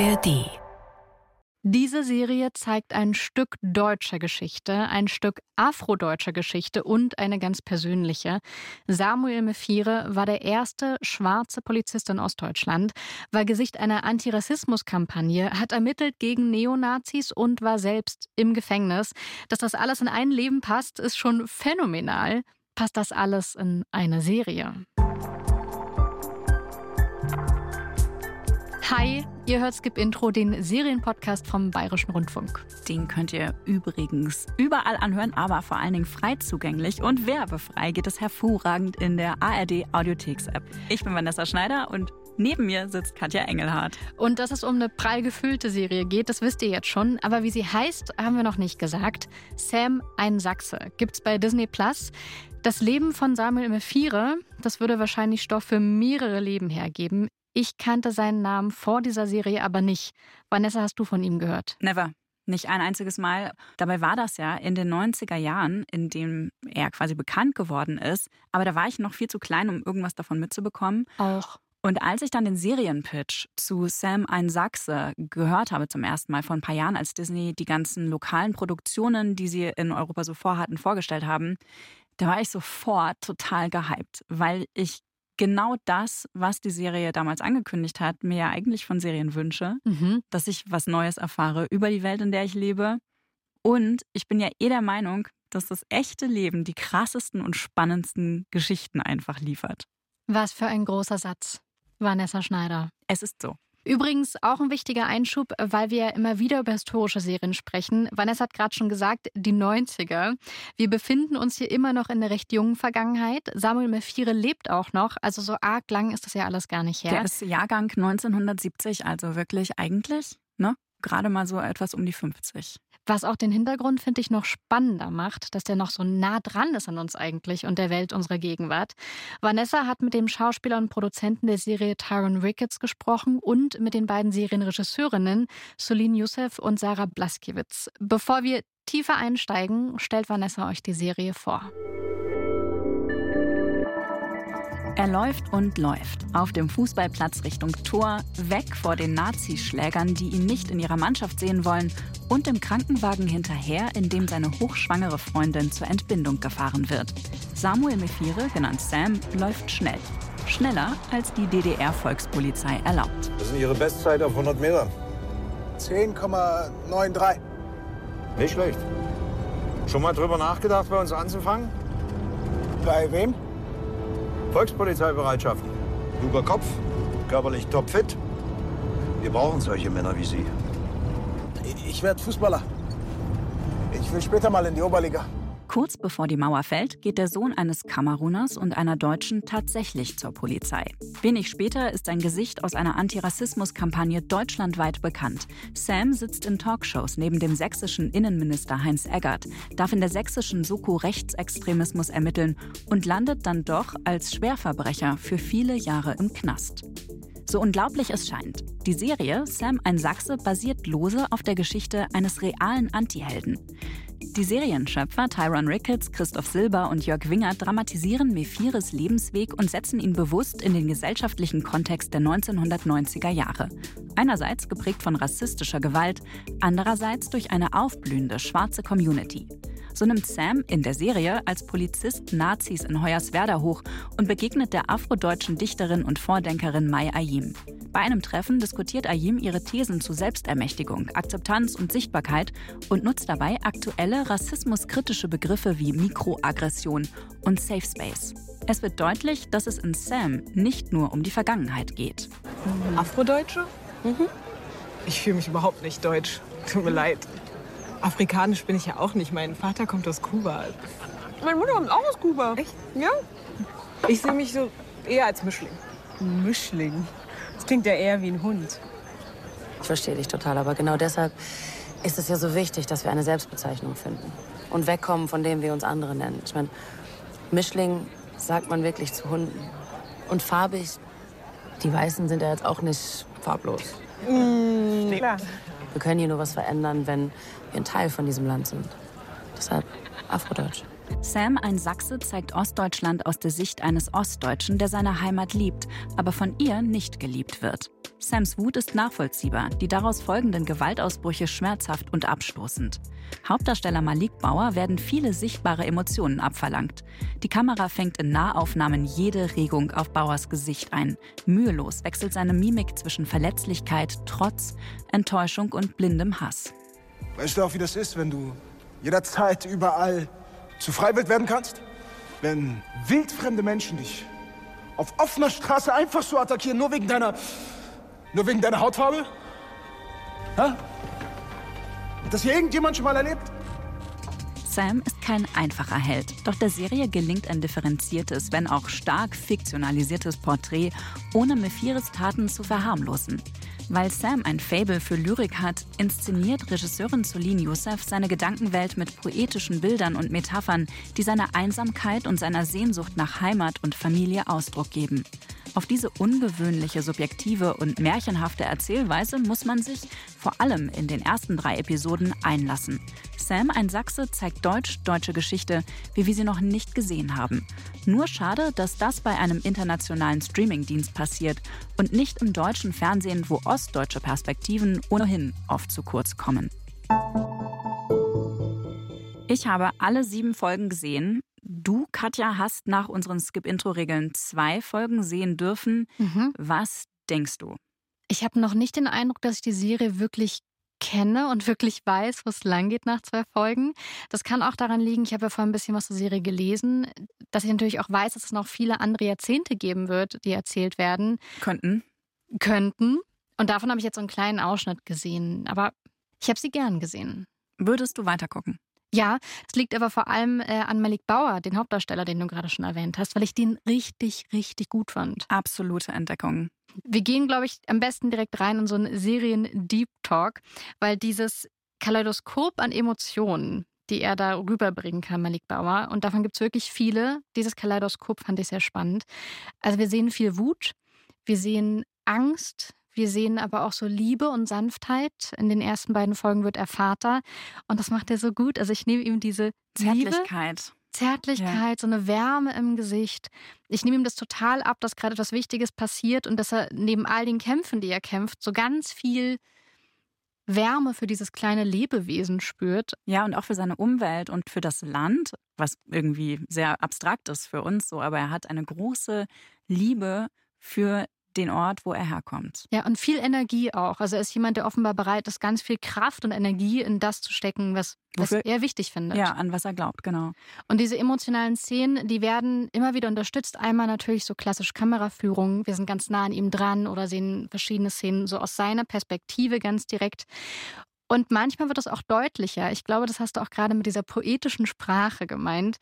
ARD. Diese Serie zeigt ein Stück deutscher Geschichte, ein Stück afrodeutscher Geschichte und eine ganz persönliche. Samuel Meffire war der erste schwarze Polizist in Ostdeutschland, war Gesicht einer Antirassismuskampagne, hat ermittelt gegen Neonazis und war selbst im Gefängnis. Dass das alles in ein Leben passt, ist schon phänomenal. Passt das alles in eine Serie? Hi, ihr hört Skip Intro, den Serienpodcast vom Bayerischen Rundfunk. Den könnt ihr übrigens überall anhören, aber vor allen Dingen frei zugänglich und werbefrei geht es hervorragend in der ARD Audiotheks-App. Ich bin Vanessa Schneider und neben mir sitzt Katja Engelhardt. Und dass es um eine prall gefüllte Serie geht, das wisst ihr jetzt schon. Aber wie sie heißt, haben wir noch nicht gesagt. Sam, ein Sachse, gibt's bei Disney+. Das Leben von Samuel Meffire, das würde wahrscheinlich Stoff für mehrere Leben hergeben. Ich kannte seinen Namen vor dieser Serie aber nicht. Vanessa, hast du von ihm gehört? Never. Nicht ein einziges Mal. Dabei war das ja in den 90er Jahren, in denen er quasi bekannt geworden ist. Aber da war ich noch viel zu klein, um irgendwas davon mitzubekommen. Auch. Und als ich dann den Serienpitch zu Sam, ein Sachse gehört habe zum ersten Mal vor ein paar Jahren, als Disney die ganzen lokalen Produktionen, die sie in Europa so vorhatten, vorgestellt haben, da war ich sofort total gehypt, weil ich genau das, was die Serie damals angekündigt hat, mir ja eigentlich von Serien wünsche, dass ich was Neues erfahre über die Welt, in der ich lebe. Und ich bin ja der Meinung, dass das echte Leben die krassesten und spannendsten Geschichten einfach liefert. Was für ein großer Satz. Vanessa Schneider. Es ist so. Übrigens auch ein wichtiger Einschub, weil wir immer wieder über historische Serien sprechen. Vanessa hat gerade schon gesagt, die 90er. Wir befinden uns hier immer noch in der recht jungen Vergangenheit. Samuel Meffire lebt auch noch, also so arg lang ist das ja alles gar nicht her. Der ist Jahrgang 1970, also wirklich eigentlich, ne? Gerade mal so etwas um die 50. Was auch den Hintergrund, finde ich, noch spannender macht, dass der noch so nah dran ist an uns eigentlich und der Welt unserer Gegenwart. Vanessa hat mit dem Schauspieler und Produzenten der Serie Tyron Ricketts gesprochen und mit den beiden Serienregisseurinnen Soleen Yusef und Sarah Blaszkiewicz. Bevor wir tiefer einsteigen, stellt Vanessa euch die Serie vor. Er läuft und läuft, auf dem Fußballplatz Richtung Tor, weg vor den Nazischlägern, die ihn nicht in ihrer Mannschaft sehen wollen, und dem Krankenwagen hinterher, in dem seine hochschwangere Freundin zur Entbindung gefahren wird. Samuel Meffire, genannt Sam, läuft schnell. Schneller, als die DDR-Volkspolizei erlaubt. Das ist Ihre Bestzeit auf 100 Metern. 10,93. Nicht schlecht. Schon mal drüber nachgedacht, bei uns anzufangen? Bei wem? Volkspolizeibereitschaft. Über Kopf, körperlich topfit. Wir brauchen solche Männer wie Sie. Ich werde Fußballer. Ich will später mal in die Oberliga. Kurz bevor die Mauer fällt, geht der Sohn eines Kameruners und einer Deutschen tatsächlich zur Polizei. Wenig später ist sein Gesicht aus einer Antirassismuskampagne deutschlandweit bekannt. Sam sitzt in Talkshows neben dem sächsischen Innenminister Heinz Eggert, darf in der sächsischen Soko Rechtsextremismus ermitteln und landet dann doch als Schwerverbrecher für viele Jahre im Knast. So unglaublich es scheint. Die Serie Sam, ein Sachse basiert lose auf der Geschichte eines realen Antihelden. Die Serienschöpfer Tyron Ricketts, Chris Silber und Jörg Winger dramatisieren Mephires Lebensweg und setzen ihn bewusst in den gesellschaftlichen Kontext der 1990er Jahre. Einerseits geprägt von rassistischer Gewalt, andererseits durch eine aufblühende schwarze Community. So nimmt Sam in der Serie als Polizist Nazis in Hoyerswerda hoch und begegnet der afrodeutschen Dichterin und Vordenkerin Mai Ayim. Bei einem Treffen diskutiert Ayim ihre Thesen zu Selbstermächtigung, Akzeptanz und Sichtbarkeit und nutzt dabei aktuelle rassismuskritische Begriffe wie Mikroaggression und Safe Space. Es wird deutlich, dass es in Sam nicht nur um die Vergangenheit geht. Afrodeutsche? Ich fühle mich überhaupt nicht deutsch. Tut mir leid. Afrikanisch bin ich ja auch nicht. Mein Vater kommt aus Kuba. Meine Mutter kommt auch aus Kuba. Echt? Ja. Ich sehe mich so eher als Mischling. Mischling? Das klingt ja eher wie ein Hund. Ich verstehe dich total, aber genau deshalb ist es ja so wichtig, dass wir eine Selbstbezeichnung finden. Und wegkommen von dem, wie uns andere nennen. Ich meine, Mischling sagt man wirklich zu Hunden. Und farbig, die Weißen sind ja jetzt auch nicht farblos. Nee, klar. Wir können hier nur was verändern, wenn wir ein Teil von diesem Land sind. Deshalb Afrodeutsch. Sam, ein Sachse, zeigt Ostdeutschland aus der Sicht eines Ostdeutschen, der seine Heimat liebt, aber von ihr nicht geliebt wird. Sams Wut ist nachvollziehbar, die daraus folgenden Gewaltausbrüche schmerzhaft und abstoßend. Hauptdarsteller Malik Bauer werden viele sichtbare Emotionen abverlangt. Die Kamera fängt in Nahaufnahmen jede Regung auf Bauers Gesicht ein. Mühelos wechselt seine Mimik zwischen Verletzlichkeit, Trotz, Enttäuschung und blindem Hass. Weißt du auch, wie das ist, wenn du jederzeit überall zu Freiwild werden kannst? Wenn wildfremde Menschen dich auf offener Straße einfach so attackieren, nur wegen deiner Hautfarbe? Ha? Hat das hier irgendjemand schon mal erlebt? Sam ist kein einfacher Held, doch der Serie gelingt ein differenziertes, wenn auch stark fiktionalisiertes Porträt, ohne Meffires Taten zu verharmlosen. Weil Sam ein Faible für Lyrik hat, inszeniert Regisseurin Soleen Yusef seine Gedankenwelt mit poetischen Bildern und Metaphern, die seiner Einsamkeit und seiner Sehnsucht nach Heimat und Familie Ausdruck geben. Auf diese ungewöhnliche, subjektive und märchenhafte Erzählweise muss man sich, vor allem in den ersten 3 Episoden, einlassen. Sam, ein Sachse, zeigt deutsche Geschichte, wie wir sie noch nicht gesehen haben. Nur schade, dass das bei einem internationalen Streamingdienst passiert und nicht im deutschen Fernsehen, wo ostdeutsche Perspektiven ohnehin oft zu kurz kommen. Ich habe alle 7 Folgen gesehen. Du, Katja, hast nach unseren Skip-Intro-Regeln 2 Folgen sehen dürfen. Was denkst du? Ich habe noch nicht den Eindruck, dass ich die Serie wirklich kenne und wirklich weiß, wo es lang geht nach 2 Folgen. Das kann auch daran liegen, ich habe ja vorhin ein bisschen was zur Serie gelesen, dass ich natürlich auch weiß, dass es noch viele andere Jahrzehnte geben wird, die erzählt werden. Könnten. Und davon habe ich jetzt so einen kleinen Ausschnitt gesehen. Aber ich habe sie gern gesehen. Würdest du weitergucken? Ja, es liegt aber vor allem an Malik Bauer, den Hauptdarsteller, den du gerade schon erwähnt hast, weil ich den richtig, richtig gut fand. Absolute Entdeckung. Wir gehen, glaube ich, am besten direkt rein in so einen Serien-Deep-Talk, weil dieses Kaleidoskop an Emotionen, die er da rüberbringen kann, Malik Bauer, und davon gibt es wirklich viele. Dieses Kaleidoskop fand ich sehr spannend. Also wir sehen viel Wut, wir sehen Angst, wir sehen aber auch so Liebe und Sanftheit. In den ersten 2 Folgen wird er Vater. Und das macht er so gut. Also ich nehme ihm diese Zärtlichkeit. Liebe, Zärtlichkeit, ja. So eine Wärme im Gesicht. Ich nehme ihm das total ab, dass gerade etwas Wichtiges passiert und dass er neben all den Kämpfen, die er kämpft, so ganz viel Wärme für dieses kleine Lebewesen spürt. Ja, und auch für seine Umwelt und für das Land, was irgendwie sehr abstrakt ist für uns so. Aber er hat eine große Liebe für den Ort, wo er herkommt. Ja, und viel Energie auch. Also er ist jemand, der offenbar bereit ist, ganz viel Kraft und Energie in das zu stecken, was er wichtig findet. Ja, an was er glaubt, genau. Und diese emotionalen Szenen, die werden immer wieder unterstützt. Einmal natürlich so klassisch Kameraführung. Wir sind ganz nah an ihm dran oder sehen verschiedene Szenen so aus seiner Perspektive ganz direkt. Und manchmal wird das auch deutlicher. Ich glaube, das hast du auch gerade mit dieser poetischen Sprache gemeint.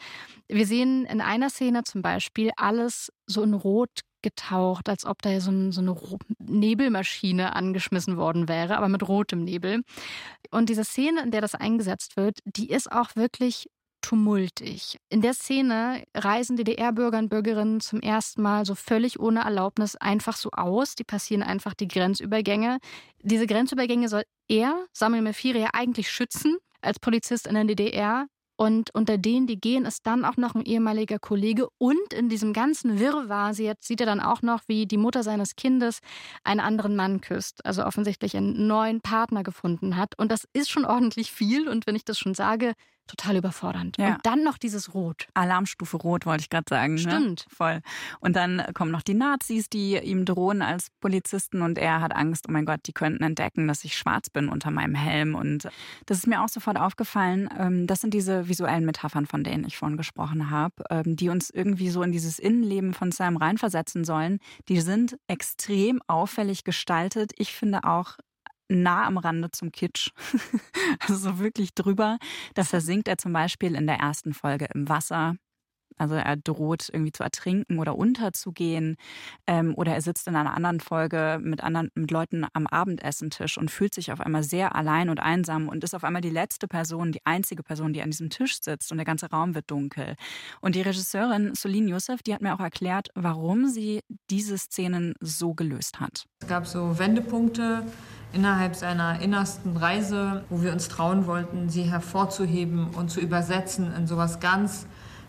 Wir sehen in einer Szene zum Beispiel alles so in Rot getaucht, als ob da so eine Nebelmaschine angeschmissen worden wäre, aber mit rotem Nebel. Und diese Szene, in der das eingesetzt wird, die ist auch wirklich tumultig. In der Szene reisen DDR-Bürger und Bürgerinnen zum ersten Mal so völlig ohne Erlaubnis einfach so aus. Die passieren einfach die Grenzübergänge. Diese Grenzübergänge soll er, Samuel Meffire, ja eigentlich schützen als Polizist in der DDR. Und unter denen, die gehen, ist dann auch noch ein ehemaliger Kollege. Und in diesem ganzen Wirrwarr sieht er dann auch noch, wie die Mutter seines Kindes einen anderen Mann küsst. Also offensichtlich einen neuen Partner gefunden hat. Und das ist schon ordentlich viel. Und wenn ich das schon sage, total überfordernd. Ja. Und dann noch dieses Rot. Alarmstufe Rot, wollte ich gerade sagen. Stimmt. Ne? Voll. Und dann kommen noch die Nazis, die ihm drohen als Polizisten. Und er hat Angst, oh mein Gott, die könnten entdecken, dass ich schwarz bin unter meinem Helm. Und das ist mir auch sofort aufgefallen. Das sind diese visuellen Metaphern, von denen ich vorhin gesprochen habe, die uns irgendwie so in dieses Innenleben von Sam reinversetzen sollen. Die sind extrem auffällig gestaltet. Ich finde auch, nah am Rande zum Kitsch, also so wirklich drüber. Da versinkt er zum Beispiel in der ersten Folge im Wasser. Also er droht irgendwie zu ertrinken oder unterzugehen. Oder er sitzt in einer anderen Folge mit Leuten am Abendessentisch und fühlt sich auf einmal sehr allein und einsam und ist auf einmal die letzte Person, die einzige Person, die an diesem Tisch sitzt und der ganze Raum wird dunkel. Und die Regisseurin Soleen Yusef, die hat mir auch erklärt, warum sie diese Szenen so gelöst hat. Es gab so Wendepunkte innerhalb seiner innersten Reise, wo wir uns trauen wollten, sie hervorzuheben und zu übersetzen in sowas ganz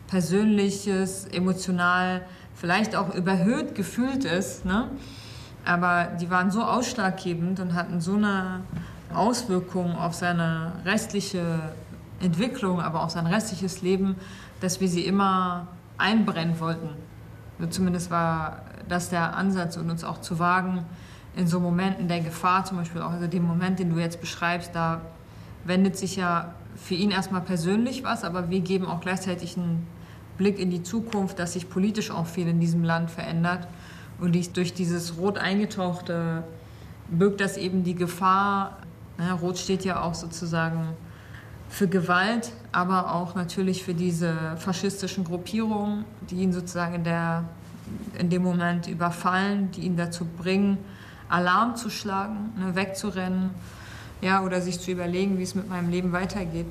Persönliches, emotional, vielleicht auch überhöht gefühlt ist, ne? Aber die waren so ausschlaggebend und hatten so eine Auswirkung auf seine restliche Entwicklung, aber auch sein restliches Leben, dass wir sie immer einbrennen wollten. Zumindest war das der Ansatz, und uns auch zu wagen, in so Momenten der Gefahr, zum Beispiel auch, also dem Moment, den du jetzt beschreibst, da wendet sich ja für ihn erstmal persönlich was, aber wir geben auch gleichzeitig einen Blick in die Zukunft, dass sich politisch auch viel in diesem Land verändert. Und durch dieses rot eingetauchte birgt das eben die Gefahr, ne, rot steht ja auch sozusagen für Gewalt, aber auch natürlich für diese faschistischen Gruppierungen, die ihn sozusagen in dem Moment überfallen, die ihn dazu bringen, Alarm zu schlagen, ne, wegzurennen, ja, oder sich zu überlegen, wie es mit meinem Leben weitergeht.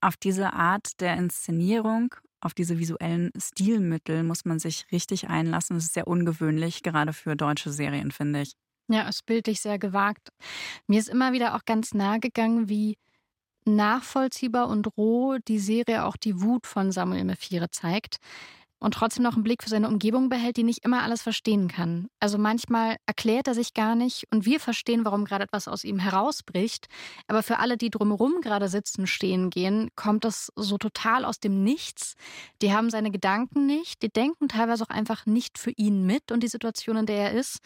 Auf diese Art der Inszenierung, auf diese visuellen Stilmittel muss man sich richtig einlassen. Das ist sehr ungewöhnlich, gerade für deutsche Serien, finde ich. Ja, ist bildlich sehr gewagt. Mir ist immer wieder auch ganz nahe gegangen, wie nachvollziehbar und roh die Serie auch die Wut von Samuel Meffire zeigt und trotzdem noch einen Blick für seine Umgebung behält, die nicht immer alles verstehen kann. Also manchmal erklärt er sich gar nicht und wir verstehen, warum gerade etwas aus ihm herausbricht. Aber für alle, die drumherum gerade sitzen, stehen, gehen, kommt das so total aus dem Nichts. Die haben seine Gedanken nicht, die denken teilweise auch einfach nicht für ihn mit und die Situation, in der er ist.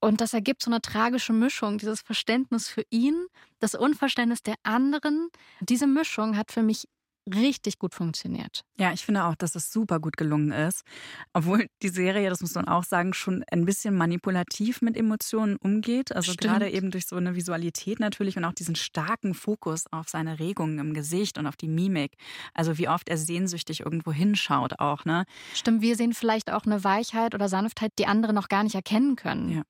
Und das ergibt so eine tragische Mischung, dieses Verständnis für ihn, das Unverständnis der anderen. Diese Mischung hat für mich richtig gut funktioniert. Ja, ich finde auch, dass es super gut gelungen ist. Obwohl die Serie, das muss man auch sagen, schon ein bisschen manipulativ mit Emotionen umgeht. Also gerade eben durch so eine Visualität natürlich und auch diesen starken Fokus auf seine Regungen im Gesicht und auf die Mimik. Also wie oft er sehnsüchtig irgendwo hinschaut auch, ne? Stimmt, wir sehen vielleicht auch eine Weichheit oder Sanftheit, die andere noch gar nicht erkennen können. Ja.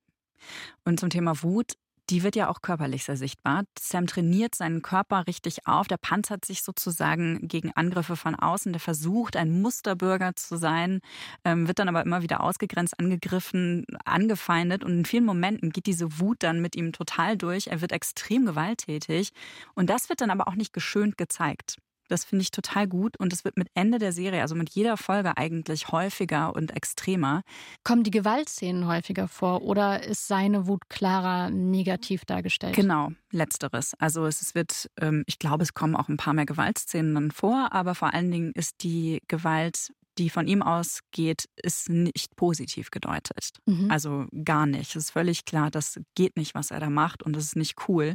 Und zum Thema Wut, die wird ja auch körperlich sehr sichtbar. Sam trainiert seinen Körper richtig auf, der panzert sich sozusagen gegen Angriffe von außen, der versucht, ein Musterbürger zu sein, wird dann aber immer wieder ausgegrenzt, angegriffen, angefeindet und in vielen Momenten geht diese Wut dann mit ihm total durch. Er wird extrem gewalttätig und das wird dann aber auch nicht geschönt gezeigt. Das finde ich total gut und es wird mit Ende der Serie, also mit jeder Folge eigentlich häufiger und extremer. Kommen die Gewaltszenen häufiger vor oder ist seine Wut klarer negativ dargestellt? Genau, letzteres. Also es wird, ich glaube, es kommen auch ein paar mehr Gewaltszenen dann vor, aber vor allen Dingen ist die Gewalt, die von ihm ausgeht, ist nicht positiv gedeutet. Mhm. Also gar nicht. Es ist völlig klar, das geht nicht, was er da macht und das ist nicht cool.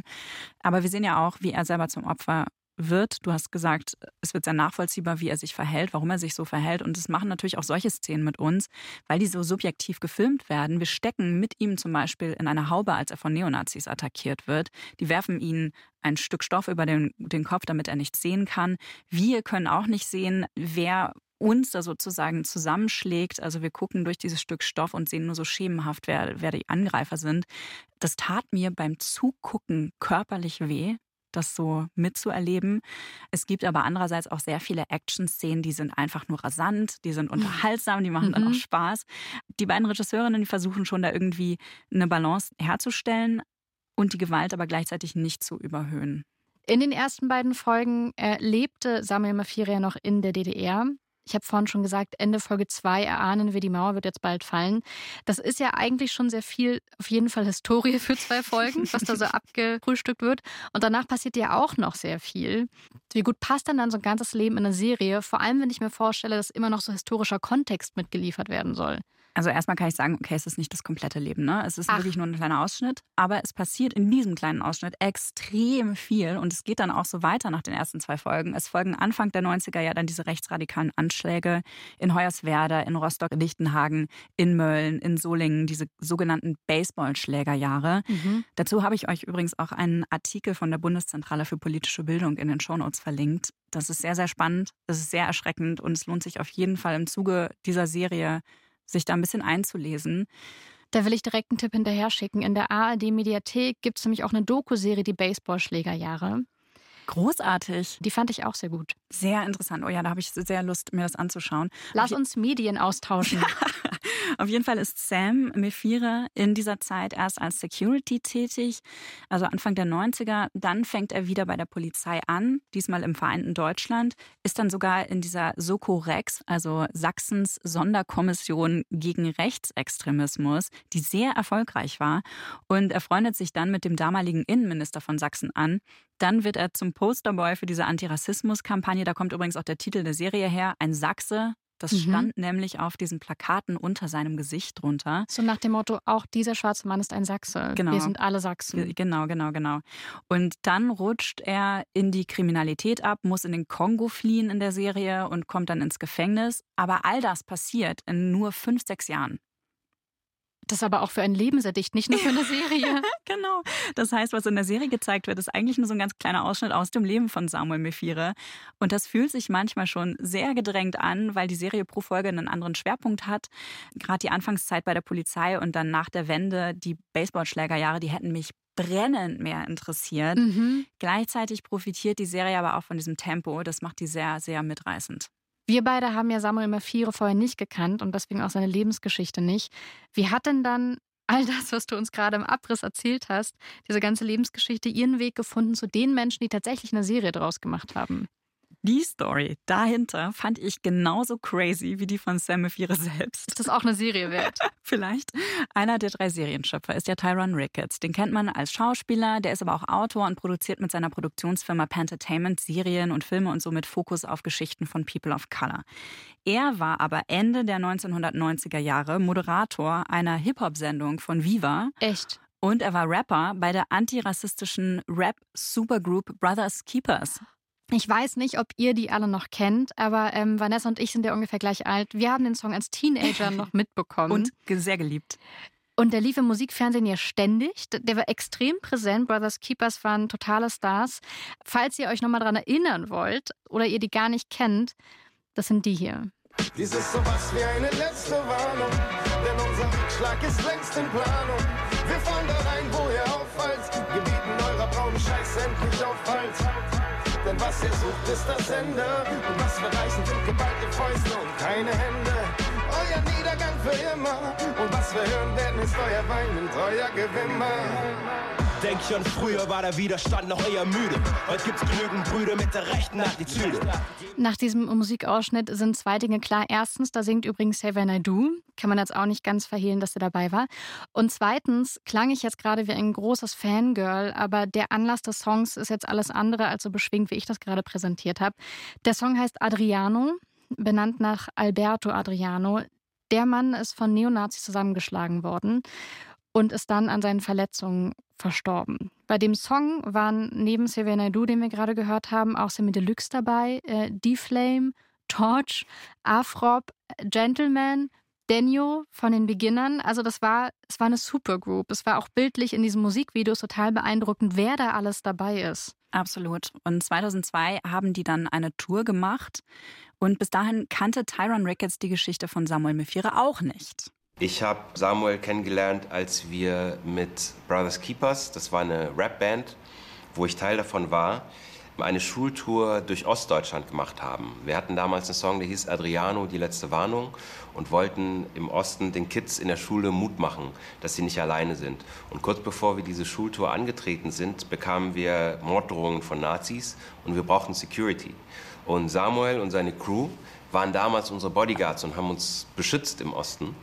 Aber wir sehen ja auch, wie er selber zum Opfer wird. Du hast gesagt, es wird sehr nachvollziehbar, wie er sich verhält, warum er sich so verhält. Und das machen natürlich auch solche Szenen mit uns, weil die so subjektiv gefilmt werden. Wir stecken mit ihm zum Beispiel in einer Haube, als er von Neonazis attackiert wird. Die werfen ihn ein Stück Stoff über den Kopf, damit er nichts sehen kann. Wir können auch nicht sehen, wer uns da sozusagen zusammenschlägt. Also wir gucken durch dieses Stück Stoff und sehen nur so schemenhaft, wer die Angreifer sind. Das tat mir beim Zugucken körperlich weh, das so mitzuerleben. Es gibt aber andererseits auch sehr viele Action-Szenen, die sind einfach nur rasant, die sind unterhaltsam, die machen dann auch Spaß. Die beiden Regisseurinnen, die versuchen schon da irgendwie eine Balance herzustellen und die Gewalt aber gleichzeitig nicht zu überhöhen. In den ersten beiden Folgen lebte Samuel Meffire ja noch in der DDR. Ich habe vorhin schon gesagt, Ende Folge 2 erahnen wir, die Mauer wird jetzt bald fallen. Das ist ja eigentlich schon sehr viel, auf jeden Fall Historie für 2 Folgen, was da so abgefrühstückt wird. Und danach passiert ja auch noch sehr viel. Wie gut passt denn dann so ein ganzes Leben in eine Serie? Vor allem, wenn ich mir vorstelle, dass immer noch so historischer Kontext mitgeliefert werden soll. Also erstmal kann ich sagen, okay, es ist nicht das komplette Leben, ne? Es ist wirklich nur ein kleiner Ausschnitt, aber es passiert in diesem kleinen Ausschnitt extrem viel und es geht dann auch so weiter nach den ersten 2 Folgen. Es folgen Anfang der 90er ja dann diese rechtsradikalen Anschläge in Hoyerswerda, in Rostock, in Dichtenhagen, in Mölln, in Solingen, diese sogenannten Baseballschlägerjahre. Mhm. Dazu habe ich euch übrigens auch einen Artikel von der Bundeszentrale für politische Bildung in den Shownotes verlinkt. Das ist sehr, sehr spannend, das ist sehr erschreckend und es lohnt sich auf jeden Fall im Zuge dieser Serie, sich da ein bisschen einzulesen. Da will ich direkt einen Tipp hinterher schicken. In der ARD Mediathek gibt es nämlich auch eine Doku-Serie, die Baseballschlägerjahre. Großartig. Die fand ich auch sehr gut. Sehr interessant. Oh ja, da habe ich sehr Lust, mir das anzuschauen. Lass uns Medien austauschen. Auf jeden Fall ist Sam Meffire in dieser Zeit erst als Security tätig, also Anfang der 90er. Dann fängt er wieder bei der Polizei an, diesmal im vereinten Deutschland, ist dann sogar in dieser Soko-Rex, also Sachsens Sonderkommission gegen Rechtsextremismus, die sehr erfolgreich war. Und er freundet sich dann mit dem damaligen Innenminister von Sachsen an. Dann wird er zum Posterboy für diese Antirassismus-Kampagne. Da kommt übrigens auch der Titel der Serie her, ein Sachse. Das stand nämlich auf diesen Plakaten unter seinem Gesicht drunter. So nach dem Motto, auch dieser schwarze Mann ist ein Sachse. Genau. Wir sind alle Sachsen. Genau. Und dann rutscht er in die Kriminalität ab, muss in den Kongo fliehen in der Serie und kommt dann ins Gefängnis. Aber all das passiert in nur 5-6 Jahren. Das ist aber auch für ein Leben sehr dicht, nicht nur für eine Serie. Genau. Das heißt, was in der Serie gezeigt wird, ist eigentlich nur so ein ganz kleiner Ausschnitt aus dem Leben von Samuel Meffire. Und das fühlt sich manchmal schon sehr gedrängt an, weil die Serie pro Folge einen anderen Schwerpunkt hat. Gerade die Anfangszeit bei der Polizei und dann nach der Wende, die Baseballschlägerjahre, die hätten mich brennend mehr interessiert. Gleichzeitig profitiert die Serie aber auch von diesem Tempo. Das macht die sehr, sehr mitreißend. Wir beide haben ja Samuel Meffire vorher nicht gekannt und deswegen auch seine Lebensgeschichte nicht. Wie hat denn dann all das, was du uns gerade im Abriss erzählt hast, diese ganze Lebensgeschichte, ihren Weg gefunden zu den Menschen, die tatsächlich eine Serie draus gemacht haben? Die Story dahinter fand ich genauso crazy wie die von Sam Meffire selbst. Ist das auch eine Serie wert? Vielleicht. Einer der 3 Serienschöpfer ist ja Tyron Ricketts. Den kennt man als Schauspieler, der ist aber auch Autor und produziert mit seiner Produktionsfirma Pentertainment Serien und Filme und so mit Fokus auf Geschichten von People of Color. Er war aber Ende der 1990er Jahre Moderator einer Hip-Hop-Sendung von Viva. Echt? Und er war Rapper bei der antirassistischen Rap-Supergroup Brothers Keepers. Ich weiß nicht, ob ihr die alle noch kennt, aber Vanessa und ich sind ja ungefähr gleich alt. Wir haben den Song als Teenager noch mitbekommen. Und sehr geliebt. Und der lief im Musikfernsehen ja ständig. Der war extrem präsent. Brothers Keepers waren totale Stars. Falls ihr euch nochmal dran erinnern wollt oder ihr die gar nicht kennt, das sind die hier. Dies ist sowas wie eine letzte Warnung, denn unser Rückschlag ist längst in Planung. Wir fahren da rein, wo ihr auffallt, gebieten eurer braunen Scheiße endlich auffallt. Denn was ihr sucht, ist das Ende. Und was wir reichen, sind geballte Fäuste und keine Hände. Euer Niedergang für immer. Und was wir hören werden, ist euer Wein und euer Gewimmer. Denk schon, früher war der Widerstand noch eher müde. Heute gibt's genügend Brüder mit der rechten Attitüde. Nach diesem Musikausschnitt sind 2 Dinge klar. Erstens, da singt übrigens Xavier Naidoo. Kann man jetzt auch nicht ganz verhehlen, dass er dabei war. Und zweitens klang ich jetzt gerade wie ein großes Fangirl, aber der Anlass des Songs ist jetzt alles andere als so beschwingt, wie ich das gerade präsentiert habe. Der Song heißt Adriano, benannt nach Alberto Adriano. Der Mann ist von Neonazis zusammengeschlagen worden und ist dann an seinen Verletzungen verstorben. Bei dem Song waren neben Xavier Naidoo, den wir gerade gehört haben, auch Samy Deluxe dabei, D-Flame, Torch, Afrop, Gentleman, Denio von den Beginnern. Also es war eine Supergroup. Es war auch bildlich in diesen Musikvideos total beeindruckend, wer da alles dabei ist. Absolut. Und 2002 haben die dann eine Tour gemacht. Und bis dahin kannte Tyron Ricketts die Geschichte von Samuel Meffire auch nicht. Ich habe Samuel kennengelernt, als wir mit Brothers Keepers, das war eine Rapband, wo ich Teil davon war, eine Schultour durch Ostdeutschland gemacht haben. Wir hatten damals einen Song, der hieß Adriano, die letzte Warnung, und wollten im Osten den Kids in der Schule Mut machen, dass sie nicht alleine sind. Und kurz bevor wir diese Schultour angetreten sind, bekamen wir Morddrohungen von Nazis und wir brauchten Security. Und Samuel und seine Crew waren damals unsere Bodyguards und haben uns beschützt im Osten.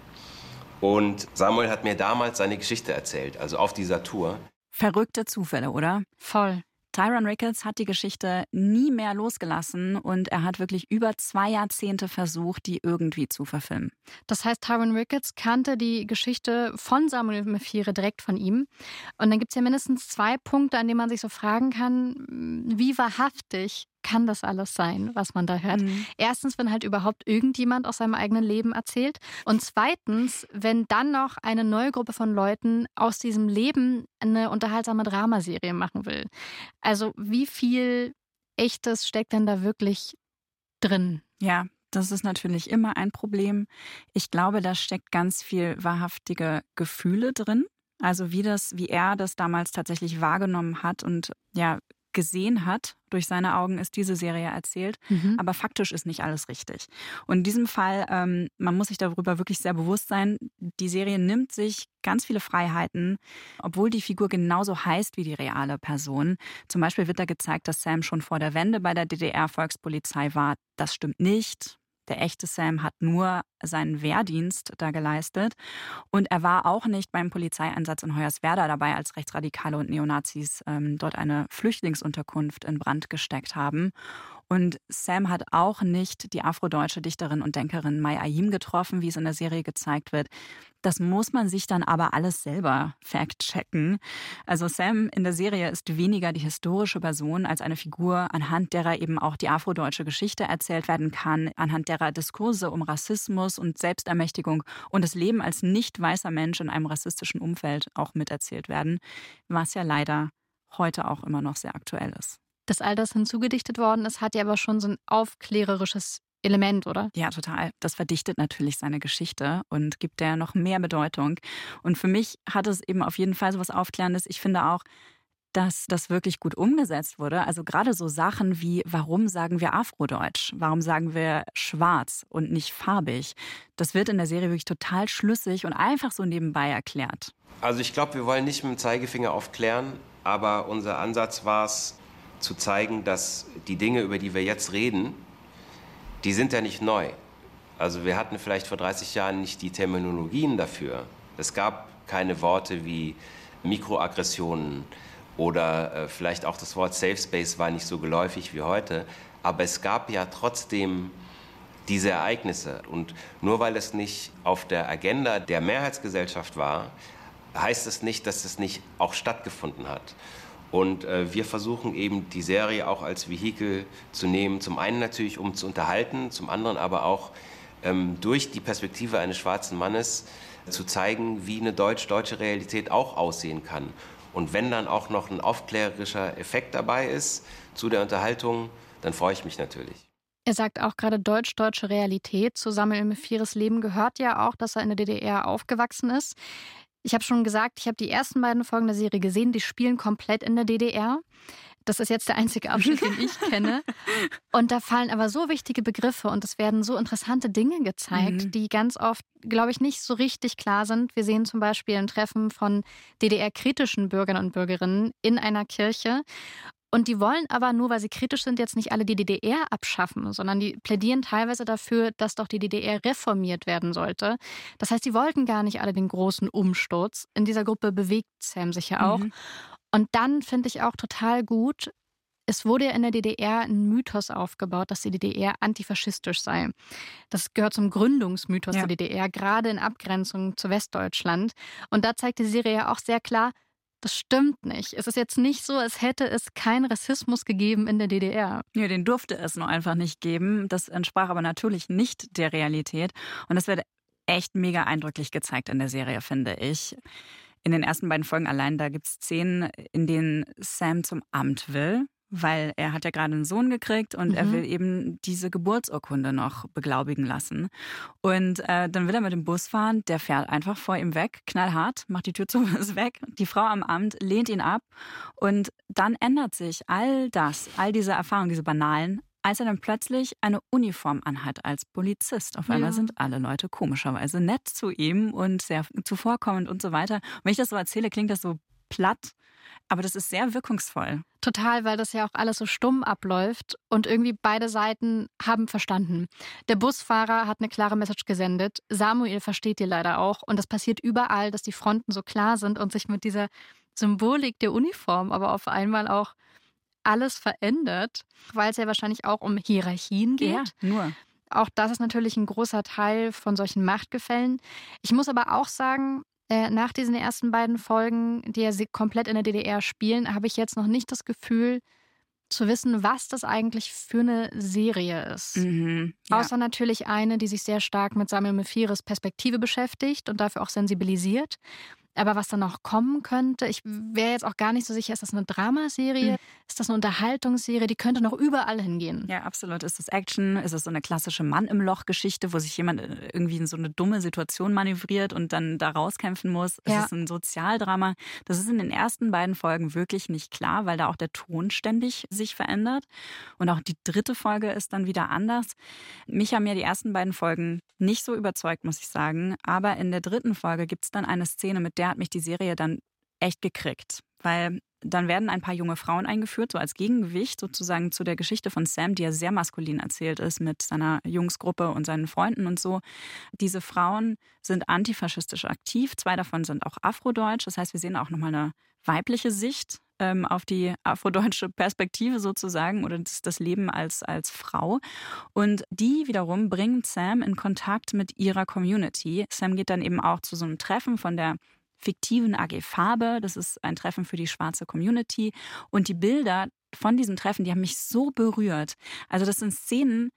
Und Samuel hat mir damals seine Geschichte erzählt, also auf dieser Tour. Verrückte Zufälle, oder? Voll. Tyron Ricketts hat die Geschichte nie mehr losgelassen und er hat wirklich über 2 Jahrzehnte versucht, die irgendwie zu verfilmen. Das heißt, Tyron Ricketts kannte die Geschichte von Samuel Meffire direkt von ihm. Und dann gibt es ja mindestens 2 Punkte, an denen man sich so fragen kann, wie wahrhaftig kann das alles sein, was man da hört? Erstens, wenn halt überhaupt irgendjemand aus seinem eigenen Leben erzählt. Und zweitens, wenn dann noch eine neue Gruppe von Leuten aus diesem Leben eine unterhaltsame Dramaserie machen will. Also wie viel Echtes steckt denn da wirklich drin? Ja, das ist natürlich immer ein Problem. Ich glaube, da steckt ganz viel wahrhaftige Gefühle drin. Also wie er das damals tatsächlich wahrgenommen hat und ja, gesehen hat. Durch seine Augen ist diese Serie erzählt, aber faktisch ist nicht alles richtig. Und in diesem Fall, man muss sich darüber wirklich sehr bewusst sein, die Serie nimmt sich ganz viele Freiheiten, obwohl die Figur genauso heißt wie die reale Person. Zum Beispiel wird da gezeigt, dass Sam schon vor der Wende bei der DDR-Volkspolizei war. Das stimmt nicht. Der echte Sam hat nur seinen Wehrdienst da geleistet. Und er war auch nicht beim Polizeieinsatz in Hoyerswerda dabei, als Rechtsradikale und Neonazis dort eine Flüchtlingsunterkunft in Brand gesteckt haben. Und Sam hat auch nicht die afrodeutsche Dichterin und Denkerin Mai Ayim getroffen, wie es in der Serie gezeigt wird. Das muss man sich dann aber alles selber fact-checken. Also Sam in der Serie ist weniger die historische Person als eine Figur, anhand derer eben auch die afrodeutsche Geschichte erzählt werden kann, anhand derer Diskurse um Rassismus und Selbstermächtigung und das Leben als nicht weißer Mensch in einem rassistischen Umfeld auch miterzählt werden, was ja leider heute auch immer noch sehr aktuell ist. Dass all das hinzugedichtet worden ist, hat ja aber schon so ein aufklärerisches Element, oder? Ja, total. Das verdichtet natürlich seine Geschichte und gibt der noch mehr Bedeutung. Und für mich hat es eben auf jeden Fall so was Aufklärendes. Ich finde auch, dass das wirklich gut umgesetzt wurde. Also gerade so Sachen wie, warum sagen wir Afrodeutsch? Warum sagen wir schwarz und nicht farbig? Das wird in der Serie wirklich total schlüssig und einfach so nebenbei erklärt. Also ich glaube, wir wollen nicht mit dem Zeigefinger aufklären, aber unser Ansatz war es, zu zeigen, dass die Dinge, über die wir jetzt reden, die sind ja nicht neu. Also wir hatten vielleicht vor 30 Jahren nicht die Terminologien dafür. Es gab keine Worte wie Mikroaggressionen oder vielleicht auch das Wort Safe Space war nicht so geläufig wie heute. Aber es gab ja trotzdem diese Ereignisse. Und nur weil es nicht auf der Agenda der Mehrheitsgesellschaft war, heißt es nicht, dass es nicht auch stattgefunden hat. Und wir versuchen eben, die Serie auch als Vehikel zu nehmen. Zum einen natürlich, um zu unterhalten, zum anderen aber auch durch die Perspektive eines schwarzen Mannes zu zeigen, wie eine deutsch-deutsche Realität auch aussehen kann. Und wenn dann auch noch ein aufklärerischer Effekt dabei ist zu der Unterhaltung, dann freue ich mich natürlich. Er sagt auch gerade deutsch-deutsche Realität. Zu Samuel Meffires Leben gehört ja auch, dass er in der DDR aufgewachsen ist. Ich habe schon gesagt, ich habe die ersten beiden Folgen der Serie gesehen, die spielen komplett in der DDR. Das ist jetzt der einzige Abschnitt, den ich kenne. Und da fallen aber so wichtige Begriffe und es werden so interessante Dinge gezeigt, die ganz oft, glaube ich, nicht so richtig klar sind. Wir sehen zum Beispiel ein Treffen von DDR-kritischen Bürgern und Bürgerinnen in einer Kirche. Und die wollen aber nur, weil sie kritisch sind, jetzt nicht alle die DDR abschaffen, sondern die plädieren teilweise dafür, dass doch die DDR reformiert werden sollte. Das heißt, die wollten gar nicht alle den großen Umsturz. In dieser Gruppe bewegt Sam sich ja auch. Und dann finde ich auch total gut, es wurde ja in der DDR ein Mythos aufgebaut, dass die DDR antifaschistisch sei. Das gehört zum Gründungsmythos der DDR, gerade in Abgrenzung zu Westdeutschland. Und da zeigt die Serie ja auch sehr klar, das stimmt nicht. Es ist jetzt nicht so, als hätte es keinen Rassismus gegeben in der DDR. Ja, den durfte es nur einfach nicht geben. Das entsprach aber natürlich nicht der Realität. Und das wird echt mega eindrücklich gezeigt in der Serie, finde ich. In den ersten beiden Folgen allein, da gibt es Szenen, in denen Sam zum Amt will, weil er hat ja gerade einen Sohn gekriegt und er will eben diese Geburtsurkunde noch beglaubigen lassen. Und dann will er mit dem Bus fahren, der fährt einfach vor ihm weg, knallhart, macht die Tür zu, ist weg. Die Frau am Amt lehnt ihn ab und dann ändert sich all das, all diese Erfahrungen, diese banalen, als er dann plötzlich eine Uniform anhat als Polizist. Auf einmal sind alle Leute komischerweise nett zu ihm und sehr zuvorkommend und so weiter. Und wenn ich das so erzähle, klingt das so platt, aber das ist sehr wirkungsvoll. Total, weil das ja auch alles so stumm abläuft und irgendwie beide Seiten haben verstanden. Der Busfahrer hat eine klare Message gesendet. Samuel versteht die leider auch und das passiert überall, dass die Fronten so klar sind und sich mit dieser Symbolik der Uniform aber auf einmal auch alles verändert, weil es ja wahrscheinlich auch um Hierarchien geht. Ja, nur. Auch das ist natürlich ein großer Teil von solchen Machtgefällen. Ich muss aber auch sagen, nach diesen ersten beiden Folgen, die ja komplett in der DDR spielen, habe ich jetzt noch nicht das Gefühl zu wissen, was das eigentlich für eine Serie ist. Außer natürlich eine, die sich sehr stark mit Samuel Meffires Perspektive beschäftigt und dafür auch sensibilisiert. Aber was dann noch kommen könnte, ich wäre jetzt auch gar nicht so sicher, ist das eine Dramaserie, ist das eine Unterhaltungsserie, die könnte noch überall hingehen. Ja, absolut. Ist das Action? Ist das so eine klassische Mann-im-Loch-Geschichte, wo sich jemand irgendwie in so eine dumme Situation manövriert und dann da rauskämpfen muss? Ja. Ist es ein Sozialdrama? Das ist in den ersten beiden Folgen wirklich nicht klar, weil da auch der Ton ständig sich verändert. Und auch die dritte Folge ist dann wieder anders. Mich haben ja die ersten beiden Folgen nicht so überzeugt, muss ich sagen. Aber in der dritten Folge gibt es dann eine Szene, mit der hat mich die Serie dann echt gekriegt. Weil dann werden ein paar junge Frauen eingeführt, so als Gegengewicht sozusagen zu der Geschichte von Sam, die ja sehr maskulin erzählt ist mit seiner Jungsgruppe und seinen Freunden und so. Diese Frauen sind antifaschistisch aktiv. 2 davon sind auch afrodeutsch. Das heißt, wir sehen auch nochmal eine weibliche Sicht auf die afrodeutsche Perspektive sozusagen oder das Leben als Frau. Und die wiederum bringen Sam in Kontakt mit ihrer Community. Sam geht dann eben auch zu so einem Treffen von der fiktiven AG Farbe. Das ist ein Treffen für die schwarze Community. Und die Bilder von diesem Treffen, die haben mich so berührt. Also das sind Szenen,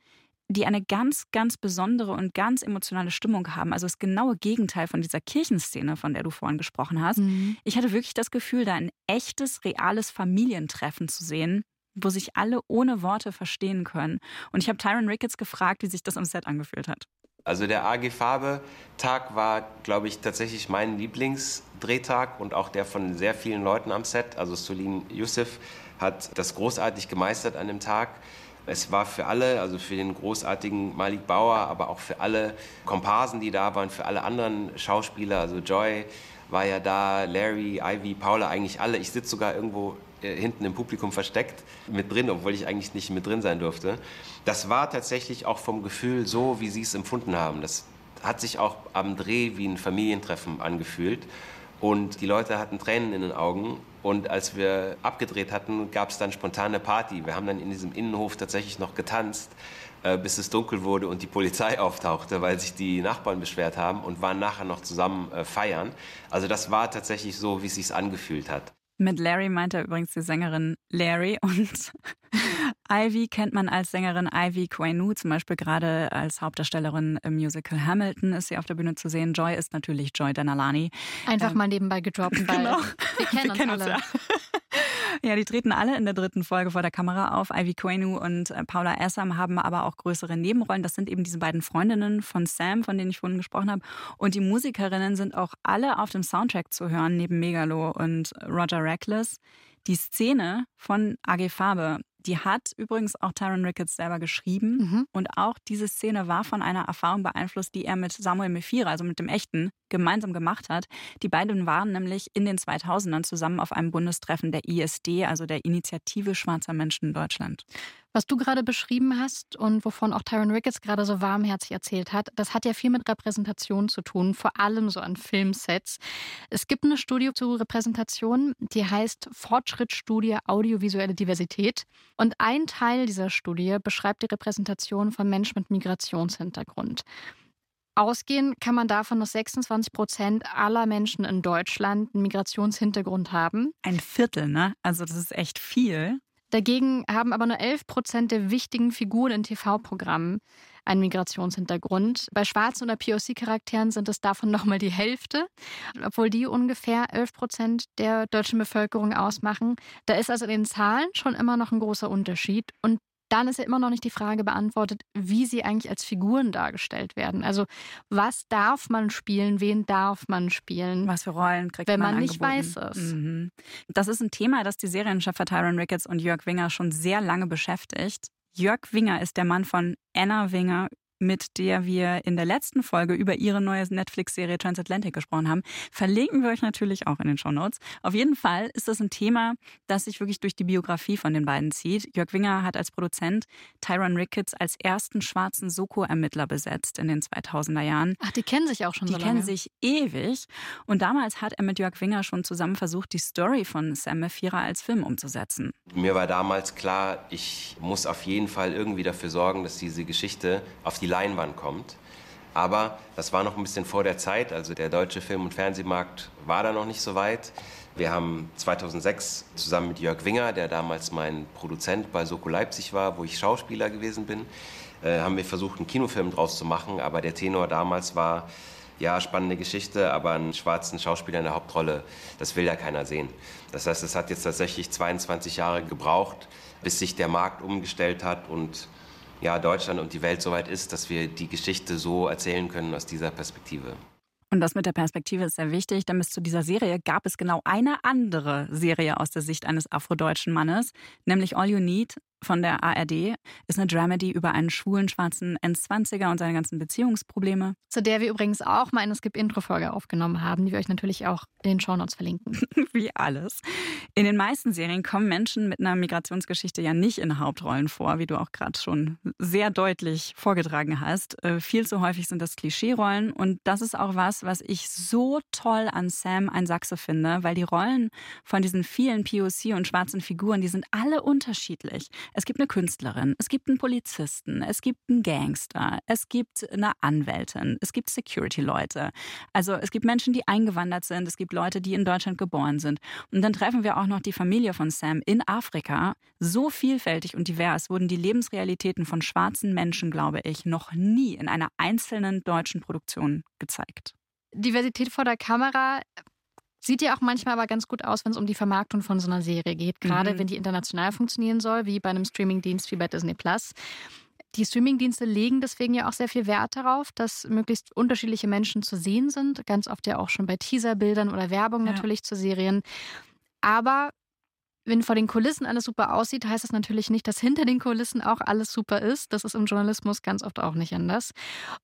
die eine ganz, ganz besondere und ganz emotionale Stimmung haben. Also das genaue Gegenteil von dieser Kirchenszene, von der du vorhin gesprochen hast. Mhm. Ich hatte wirklich das Gefühl, da ein echtes, reales Familientreffen zu sehen, wo sich alle ohne Worte verstehen können. Und ich habe Tyron Ricketts gefragt, wie sich das am Set angefühlt hat. Also der AG Farbe-Tag war, glaube ich, tatsächlich mein Lieblingsdrehtag und auch der von sehr vielen Leuten am Set. Also Soleen Yusef hat das großartig gemeistert an dem Tag. Es war für alle, also für den großartigen Malik Bauer, aber auch für alle Komparsen, die da waren, für alle anderen Schauspieler. Also Joy war ja da, Larry, Ivy, Paula, eigentlich alle. Ich sitze sogar irgendwo hinten im Publikum versteckt mit drin, obwohl ich eigentlich nicht mit drin sein durfte. Das war tatsächlich auch vom Gefühl so, wie sie es empfunden haben. Das hat sich auch am Dreh wie ein Familientreffen angefühlt. Und die Leute hatten Tränen in den Augen. Und als wir abgedreht hatten, gab es dann spontane Party. Wir haben dann in diesem Innenhof tatsächlich noch getanzt, bis es dunkel wurde und die Polizei auftauchte, weil sich die Nachbarn beschwert haben und waren nachher noch zusammen feiern. Also das war tatsächlich so, wie es sich angefühlt hat. Mit Larry meint er übrigens die Sängerin Larry und Ivy kennt man als Sängerin Ivy Quainoo, zum Beispiel gerade als Hauptdarstellerin im Musical Hamilton ist sie auf der Bühne zu sehen. Joy ist natürlich Joy Denalani. Einfach mal nebenbei gedroppt, weil genau. wir kennen uns alle. Ja. Ja, die treten alle in der dritten Folge vor der Kamera auf. Ivy Quainoo und Paula Assam haben aber auch größere Nebenrollen. Das sind eben diese beiden Freundinnen von Sam, von denen ich vorhin gesprochen habe. Und die Musikerinnen sind auch alle auf dem Soundtrack zu hören, neben Megalo und Roger Reckless. Die Szene von AG Farbe, die hat übrigens auch Tyron Ricketts selber geschrieben. Mhm. Und auch diese Szene war von einer Erfahrung beeinflusst, die er mit Samuel Meffire, also mit dem Echten, gemeinsam gemacht hat. Die beiden waren nämlich in den 2000ern zusammen auf einem Bundestreffen der ISD, also der Initiative Schwarzer Menschen in Deutschland. Was du gerade beschrieben hast und wovon auch Tyron Ricketts gerade so warmherzig erzählt hat, das hat ja viel mit Repräsentation zu tun, vor allem so an Filmsets. Es gibt eine Studie zu Repräsentation, die heißt Fortschrittsstudie Audiovisuelle Diversität. Und ein Teil dieser Studie beschreibt die Repräsentation von Menschen mit Migrationshintergrund. Ausgehen kann man davon, dass 26% aller Menschen in Deutschland einen Migrationshintergrund haben. Ein Viertel, ne? Also das ist echt viel. Dagegen haben aber nur 11% der wichtigen Figuren in TV-Programmen einen Migrationshintergrund. Bei schwarzen oder POC-Charakteren sind es davon nochmal die Hälfte, obwohl die ungefähr 11% der deutschen Bevölkerung ausmachen. Da ist also in den Zahlen schon immer noch ein großer Unterschied. Und dann ist ja immer noch nicht die Frage beantwortet, wie sie eigentlich als Figuren dargestellt werden. Also was darf man spielen, wen darf man spielen? Was für Rollen kriegt man angeboten? Wenn man nicht weiß ist. Mhm. Das ist ein Thema, das die Serienschöpfer Tyron Ricketts und Jörg Winger schon sehr lange beschäftigt. Jörg Winger ist der Mann von Anna Winger, mit der wir in der letzten Folge über ihre neue Netflix-Serie Transatlantic gesprochen haben. Verlinken wir euch natürlich auch in den Shownotes. Auf jeden Fall ist das ein Thema, das sich wirklich durch die Biografie von den beiden zieht. Jörg Winger hat als Produzent Tyron Ricketts als ersten schwarzen Soko-Ermittler besetzt in den 2000er Jahren. Ach, die kennen sich auch schon so lange. Die kennen sich ewig. Und damals hat er mit Jörg Winger schon zusammen versucht, die Story von Sam Meffire als Film umzusetzen. Mir war damals klar, ich muss auf jeden Fall irgendwie dafür sorgen, dass diese Geschichte auf die Leinwand kommt. Aber das war noch ein bisschen vor der Zeit. Also der deutsche Film- und Fernsehmarkt war da noch nicht so weit. Wir haben 2006 zusammen mit Jörg Winger, der damals mein Produzent bei Soko Leipzig war, wo ich Schauspieler gewesen bin, haben wir versucht, einen Kinofilm draus zu machen. Aber der Tenor damals war, ja, spannende Geschichte, aber einen schwarzen Schauspieler in der Hauptrolle, das will ja keiner sehen. Das heißt, es hat jetzt tatsächlich 22 Jahre gebraucht, bis sich der Markt umgestellt hat und ja, Deutschland und die Welt so weit ist, dass wir die Geschichte so erzählen können aus dieser Perspektive. Und das mit der Perspektive ist sehr wichtig, denn bis zu dieser Serie gab es genau eine andere Serie aus der Sicht eines afrodeutschen Mannes, nämlich All You Need von der ARD, ist eine Dramedy über einen schwulen schwarzen Endzwanziger und seine ganzen Beziehungsprobleme. Zu der wir übrigens auch mal eine Skip-Intro-Folge aufgenommen haben, die wir euch natürlich auch in den Shownotes verlinken. Wie alles. In den meisten Serien kommen Menschen mit einer Migrationsgeschichte ja nicht in Hauptrollen vor, wie du auch gerade schon sehr deutlich vorgetragen hast. Viel zu häufig sind das Klischee-Rollen und das ist auch was ich so toll an Sam, ein Sachse finde, weil die Rollen von diesen vielen POC und schwarzen Figuren, die sind alle unterschiedlich. Es gibt eine Künstlerin, es gibt einen Polizisten, es gibt einen Gangster, es gibt eine Anwältin, es gibt Security-Leute. Also es gibt Menschen, die eingewandert sind, es gibt Leute, die in Deutschland geboren sind. Und dann treffen wir auch noch die Familie von Sam in Afrika. So vielfältig und divers wurden die Lebensrealitäten von schwarzen Menschen, glaube ich, noch nie in einer einzelnen deutschen Produktion gezeigt. Diversität vor der Kamera sieht ja auch manchmal aber ganz gut aus, wenn es um die Vermarktung von so einer Serie geht. Gerade wenn die international funktionieren soll, wie bei einem Streamingdienst wie bei Disney+. Die Streamingdienste legen deswegen ja auch sehr viel Wert darauf, dass möglichst unterschiedliche Menschen zu sehen sind. Ganz oft ja auch schon bei Teaserbildern oder Werbung natürlich zu Serien. Aber wenn vor den Kulissen alles super aussieht, heißt das natürlich nicht, dass hinter den Kulissen auch alles super ist. Das ist im Journalismus ganz oft auch nicht anders.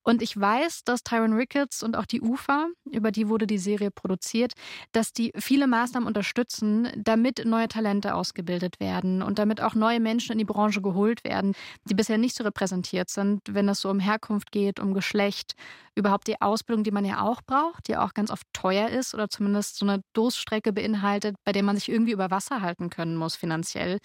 Und ich weiß, dass Tyron Ricketts und auch die UFA, über die wurde die Serie produziert, dass die viele Maßnahmen unterstützen, damit neue Talente ausgebildet werden und damit auch neue Menschen in die Branche geholt werden, die bisher nicht so repräsentiert sind, wenn es so um Herkunft geht, um Geschlecht, überhaupt die Ausbildung, die man ja auch braucht, die auch ganz oft teuer ist oder zumindest so eine Durststrecke beinhaltet, bei der man sich irgendwie über Wasser halten können muss finanziell.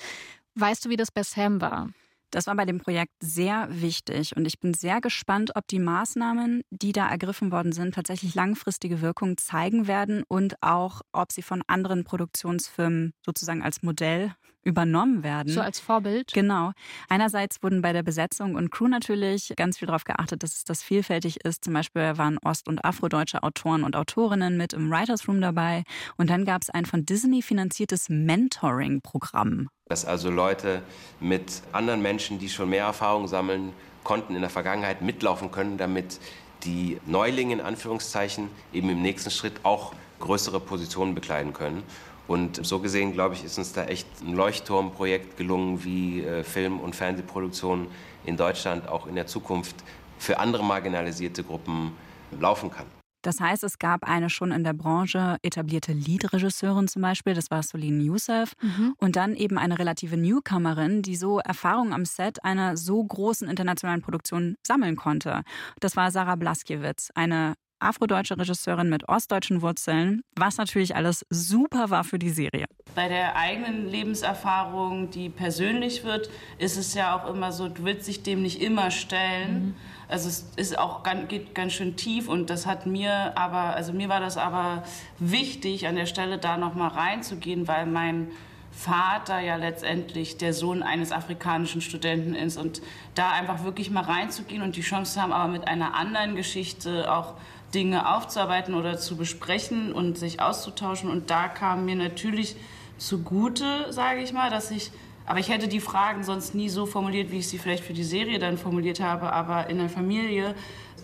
Weißt du, wie das bei Sam war? Das war bei dem Projekt sehr wichtig und ich bin sehr gespannt, ob die Maßnahmen, die da ergriffen worden sind, tatsächlich langfristige Wirkung zeigen werden und auch, ob sie von anderen Produktionsfirmen sozusagen als Modell übernommen werden. So als Vorbild? Genau. Einerseits wurden bei der Besetzung und Crew natürlich ganz viel darauf geachtet, dass es das vielfältig ist. Zum Beispiel waren Ost- und Afrodeutsche Autoren und Autorinnen mit im Writers Room dabei und dann gab es ein von Disney finanziertes Mentoring-Programm. Dass also Leute mit anderen Menschen, die schon mehr Erfahrung sammeln konnten in der Vergangenheit, mitlaufen können, damit die Neulinge in Anführungszeichen eben im nächsten Schritt auch größere Positionen bekleiden können. Und so gesehen, glaube ich, ist uns da echt ein Leuchtturmprojekt gelungen, wie Film- und Fernsehproduktion in Deutschland auch in der Zukunft für andere marginalisierte Gruppen laufen kann. Das heißt, es gab eine schon in der Branche etablierte Lead-Regisseurin zum Beispiel, das war Soleen Yusef. Und dann eben eine relative Newcomerin, die so Erfahrung am Set einer so großen internationalen Produktion sammeln konnte. Das war Sarah Blaszkiewicz, eine afrodeutsche Regisseurin mit ostdeutschen Wurzeln, was natürlich alles super war für die Serie. Bei der eigenen Lebenserfahrung, die persönlich wird, ist es ja auch immer so, du willst dich dem nicht immer stellen. Also es ist auch geht ganz schön tief und das hat mir aber, also mir war das aber wichtig, an der Stelle da nochmal reinzugehen, weil mein Vater ja letztendlich der Sohn eines afrikanischen Studenten ist und da einfach wirklich mal reinzugehen und die Chance zu haben, aber mit einer anderen Geschichte auch Dinge aufzuarbeiten oder zu besprechen und sich auszutauschen. Und da kam mir natürlich zugute, sage ich mal, dass ich, aber ich hätte die Fragen sonst nie so formuliert, wie ich sie vielleicht für die Serie dann formuliert habe, aber in der Familie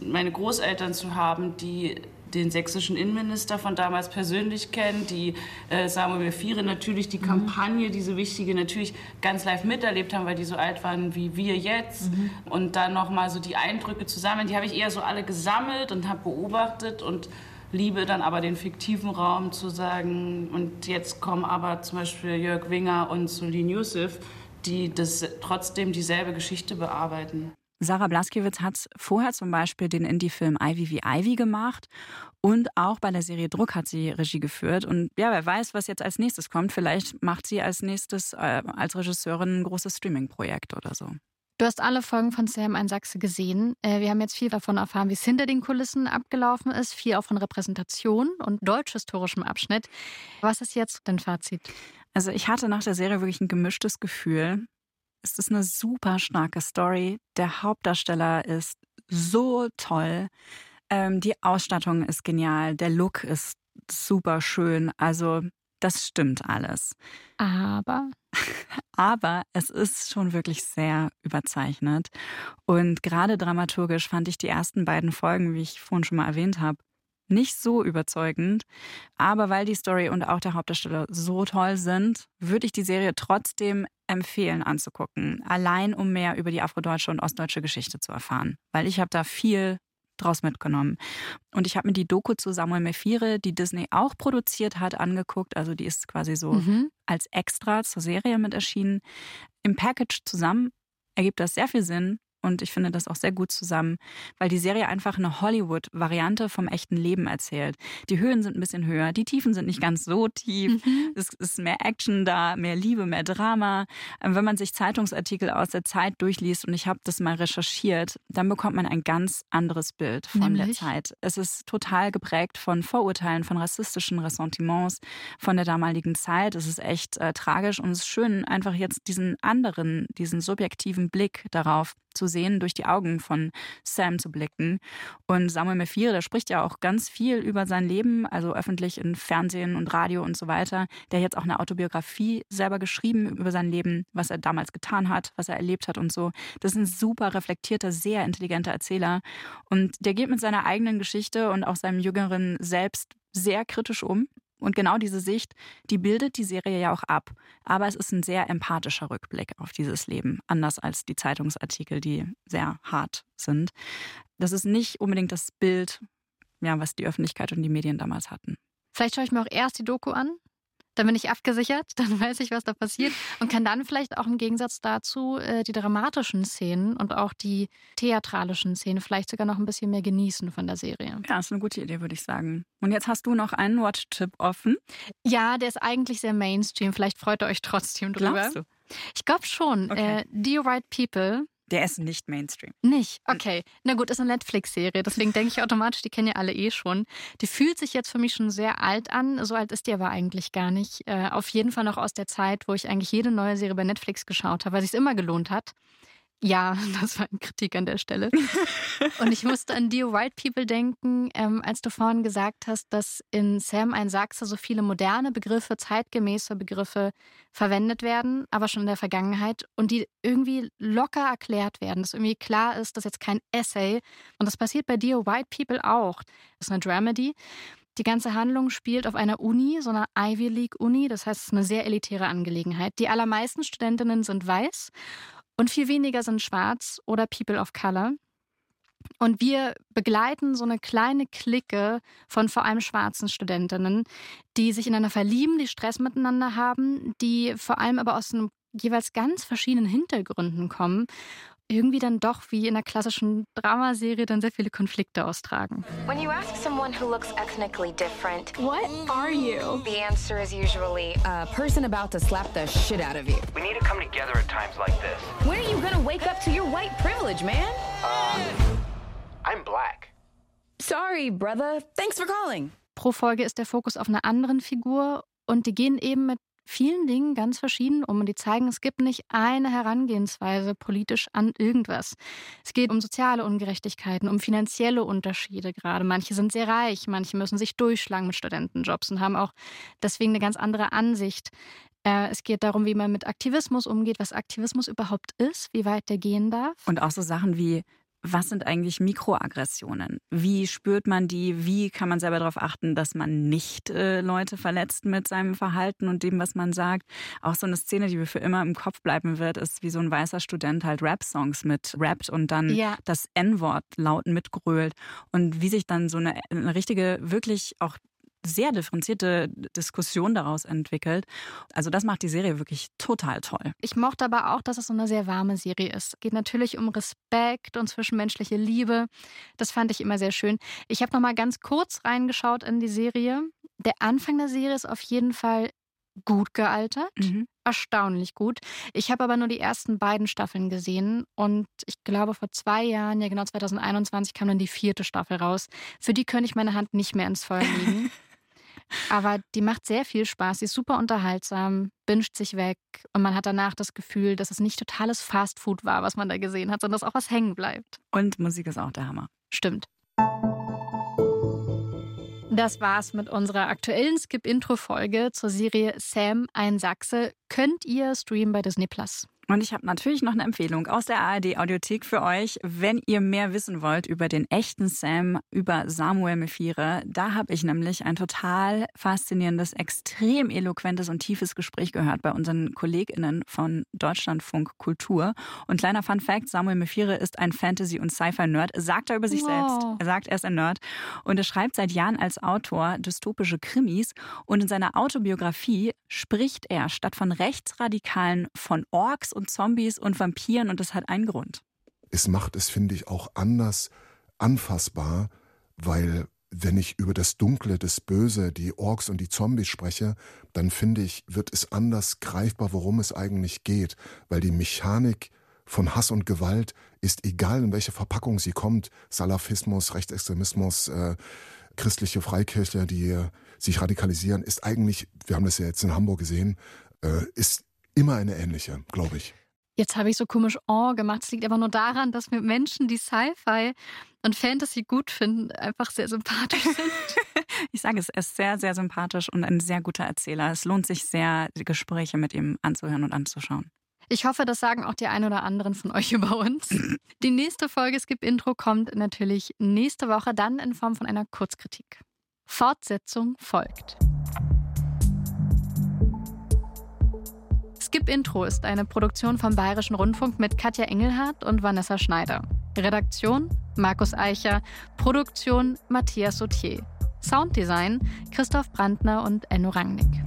meine Großeltern zu haben, die den sächsischen Innenminister von damals persönlich kennen, die Samuel Meffire natürlich die Kampagne, diese wichtige, natürlich ganz live miterlebt haben, weil die so alt waren wie wir jetzt. Und dann nochmal so die Eindrücke zusammen, die habe ich eher so alle gesammelt und habe beobachtet und liebe dann aber den fiktiven Raum zu sagen, und jetzt kommen aber zum Beispiel Jörg Winger und Soleen Yusef, die das trotzdem dieselbe Geschichte bearbeiten. Sarah Blaszkiewicz hat vorher zum Beispiel den Indie-Film Ivy wie Ivy gemacht und auch bei der Serie Druck hat sie Regie geführt. Und ja, wer weiß, was jetzt als nächstes kommt. Vielleicht macht sie als nächstes als Regisseurin ein großes Streaming-Projekt oder so. Du hast alle Folgen von Sam, ein Sachse gesehen. Wir haben jetzt viel davon erfahren, wie es hinter den Kulissen abgelaufen ist, viel auch von Repräsentation und deutsch-historischem Abschnitt. Was ist jetzt dein Fazit? Also ich hatte nach der Serie wirklich ein gemischtes Gefühl. Es ist eine super starke Story. Der Hauptdarsteller ist so toll. Die Ausstattung ist genial, der Look ist super schön, also das stimmt alles. Aber es ist schon wirklich sehr überzeichnet. Und gerade dramaturgisch fand ich die ersten beiden Folgen, wie ich vorhin schon mal erwähnt habe, nicht so überzeugend. Aber weil die Story und auch der Hauptdarsteller so toll sind, würde ich die Serie trotzdem empfehlen anzugucken. Allein um mehr über die afrodeutsche und ostdeutsche Geschichte zu erfahren. Weil ich habe da viel draus mitgenommen. Und ich habe mir die Doku zu Samuel Meffire, die Disney auch produziert hat, angeguckt. Also die ist quasi so als Extra zur Serie mit erschienen. Im Package zusammen ergibt das sehr viel Sinn. Und ich finde das auch sehr gut zusammen, weil die Serie einfach eine Hollywood-Variante vom echten Leben erzählt. Die Höhen sind ein bisschen höher, die Tiefen sind nicht ganz so tief. Es ist mehr Action da, mehr Liebe, mehr Drama. Wenn man sich Zeitungsartikel aus der Zeit durchliest, und ich habe das mal recherchiert, dann bekommt man ein ganz anderes Bild von der Zeit. Es ist total geprägt von Vorurteilen, von rassistischen Ressentiments, von der damaligen Zeit. Es ist echt tragisch und es ist schön, einfach jetzt diesen anderen, diesen subjektiven Blick darauf zu sehen, durch die Augen von Sam zu blicken. Und Samuel Meffire, der spricht ja auch ganz viel über sein Leben, also öffentlich in Fernsehen und Radio und so weiter. Der hat jetzt auch eine Autobiografie selber geschrieben über sein Leben, was er damals getan hat, was er erlebt hat und so. Das ist ein super reflektierter, sehr intelligenter Erzähler. Und der geht mit seiner eigenen Geschichte und auch seinem jüngeren Selbst sehr kritisch um. Und genau diese Sicht, die bildet die Serie ja auch ab. Aber es ist ein sehr empathischer Rückblick auf dieses Leben. Anders als die Zeitungsartikel, die sehr hart sind. Das ist nicht unbedingt das Bild, ja, was die Öffentlichkeit und die Medien damals hatten. Vielleicht schaue ich mir auch erst die Doku an. Dann bin ich abgesichert, dann weiß ich, was da passiert. Und kann dann vielleicht auch im Gegensatz dazu die dramatischen Szenen und auch die theatralischen Szenen vielleicht sogar noch ein bisschen mehr genießen von der Serie. Ja, ist eine gute Idee, würde ich sagen. Und jetzt hast du noch einen Watch-Tipp offen. Ja, der ist eigentlich sehr Mainstream. Vielleicht freut ihr euch trotzdem drüber. Glaubst du? Ich glaube schon. Okay. Dear White People. Der ist nicht Mainstream. Nicht? Okay. Na gut, ist eine Netflix-Serie. Deswegen denke ich automatisch, die kennen ja alle schon. Die fühlt sich jetzt für mich schon sehr alt an. So alt ist die aber eigentlich gar nicht. Auf jeden Fall noch aus der Zeit, wo ich eigentlich jede neue Serie bei Netflix geschaut habe, weil es sich immer gelohnt hat. Ja, das war eine Kritik an der Stelle. Und ich musste an Dear White People denken, als du vorhin gesagt hast, dass in Sam, ein Sachse so viele moderne Begriffe, zeitgemäße Begriffe verwendet werden, aber schon in der Vergangenheit und die irgendwie locker erklärt werden, dass irgendwie klar ist, dass jetzt kein Essay. Und das passiert bei Dear White People auch. Das ist eine Dramedy. Die ganze Handlung spielt auf einer Uni, so einer Ivy League Uni. Das heißt, es ist eine sehr elitäre Angelegenheit. Die allermeisten Studentinnen sind weiß. Und viel weniger sind schwarz oder People of Color. Und wir begleiten so eine kleine Clique von vor allem schwarzen Studentinnen, die sich ineinander verlieben, die Stress miteinander haben, die vor allem aber aus jeweils ganz verschiedenen Hintergründen kommen. Irgendwie dann doch wie in der klassischen Dramaserie dann sehr viele Konflikte austragen. When you ask someone who looks ethnically different, what are you? The answer is usually a person about to slap the shit out of you. We need to come together at times like this. When are you gonna wake up to your white privilege, man? I'm black. Sorry, brother. Thanks for calling. Pro Folge ist der Fokus auf einer anderen Figur und die gehen eben mit vielen Dingen ganz verschieden um und die zeigen, es gibt nicht eine Herangehensweise politisch an irgendwas. Es geht um soziale Ungerechtigkeiten, um finanzielle Unterschiede gerade. Manche sind sehr reich, manche müssen sich durchschlagen mit Studentenjobs und haben auch deswegen eine ganz andere Ansicht. Es geht darum, wie man mit Aktivismus umgeht, was Aktivismus überhaupt ist, wie weit der gehen darf. Und auch so Sachen wie: Was sind eigentlich Mikroaggressionen? Wie spürt man die? Wie kann man selber darauf achten, dass man nicht Leute verletzt mit seinem Verhalten und dem, was man sagt? Auch so eine Szene, die mir für immer im Kopf bleiben wird, ist, wie so ein weißer Student halt Rap-Songs mit rappt und dann das N-Wort laut mitgrölt. Und wie sich dann so eine richtige, wirklich auch sehr differenzierte Diskussion daraus entwickelt. Also das macht die Serie wirklich total toll. Ich mochte aber auch, dass es so eine sehr warme Serie ist. Geht natürlich um Respekt und zwischenmenschliche Liebe. Das fand ich immer sehr schön. Ich habe noch mal ganz kurz reingeschaut in die Serie. Der Anfang der Serie ist auf jeden Fall gut gealtert. Erstaunlich gut. Ich habe aber nur die ersten beiden Staffeln gesehen und ich glaube vor 2 Jahren, ja genau 2021, kam dann die 4. Staffel raus. Für die könnte ich meine Hand nicht mehr ins Feuer legen. Aber die macht sehr viel Spaß, die ist super unterhaltsam, binscht sich weg und man hat danach das Gefühl, dass es nicht totales Fastfood war, was man da gesehen hat, sondern dass auch was hängen bleibt. Und Musik ist auch der Hammer. Stimmt. Das war's mit unserer aktuellen Skip-Intro-Folge zur Serie Sam, ein Sachse. Könnt ihr streamen bei Disney+. Und ich habe natürlich noch eine Empfehlung aus der ARD Audiothek für euch. Wenn ihr mehr wissen wollt über den echten Sam, über Samuel Meffire, da habe ich nämlich ein total faszinierendes, extrem eloquentes und tiefes Gespräch gehört bei unseren KollegInnen von Deutschlandfunk Kultur. Und kleiner Fun Fact, Samuel Meffire ist ein Fantasy- und Sci-Fi-Nerd, sagt er über sich selbst. Er sagt, er ist ein Nerd. Und er schreibt seit Jahren als Autor dystopische Krimis. Und in seiner Autobiografie spricht er statt von Rechtsradikalen von Orks und Zombies und Vampiren, und das hat einen Grund. Es macht es, finde ich, auch anders anfassbar, weil wenn ich über das Dunkle, das Böse, die Orks und die Zombies spreche, dann finde ich, wird es anders greifbar, worum es eigentlich geht, weil die Mechanik von Hass und Gewalt ist, egal in welche Verpackung sie kommt, Salafismus, Rechtsextremismus, christliche Freikirchler, die sich radikalisieren, ist eigentlich, wir haben das ja jetzt in Hamburg gesehen, ist immer eine ähnliche, glaube ich. Jetzt habe ich so komisch gemacht. Es liegt aber nur daran, dass mir Menschen, die Sci-Fi und Fantasy gut finden, einfach sehr sympathisch sind. Ich sage es, er ist sehr, sehr sympathisch und ein sehr guter Erzähler. Es lohnt sich sehr, die Gespräche mit ihm anzuhören und anzuschauen. Ich hoffe, das sagen auch die ein oder anderen von euch über uns. Die nächste Folge Skip-Intro kommt natürlich nächste Woche, dann in Form von einer Kurzkritik. Fortsetzung folgt. Skip-Intro ist eine Produktion vom Bayerischen Rundfunk mit Katja Engelhardt und Vanessa Schneider. Redaktion Markus Eicher, Produktion Matthias Sautier, Sounddesign Christoph Brandner und Enno Rangnick.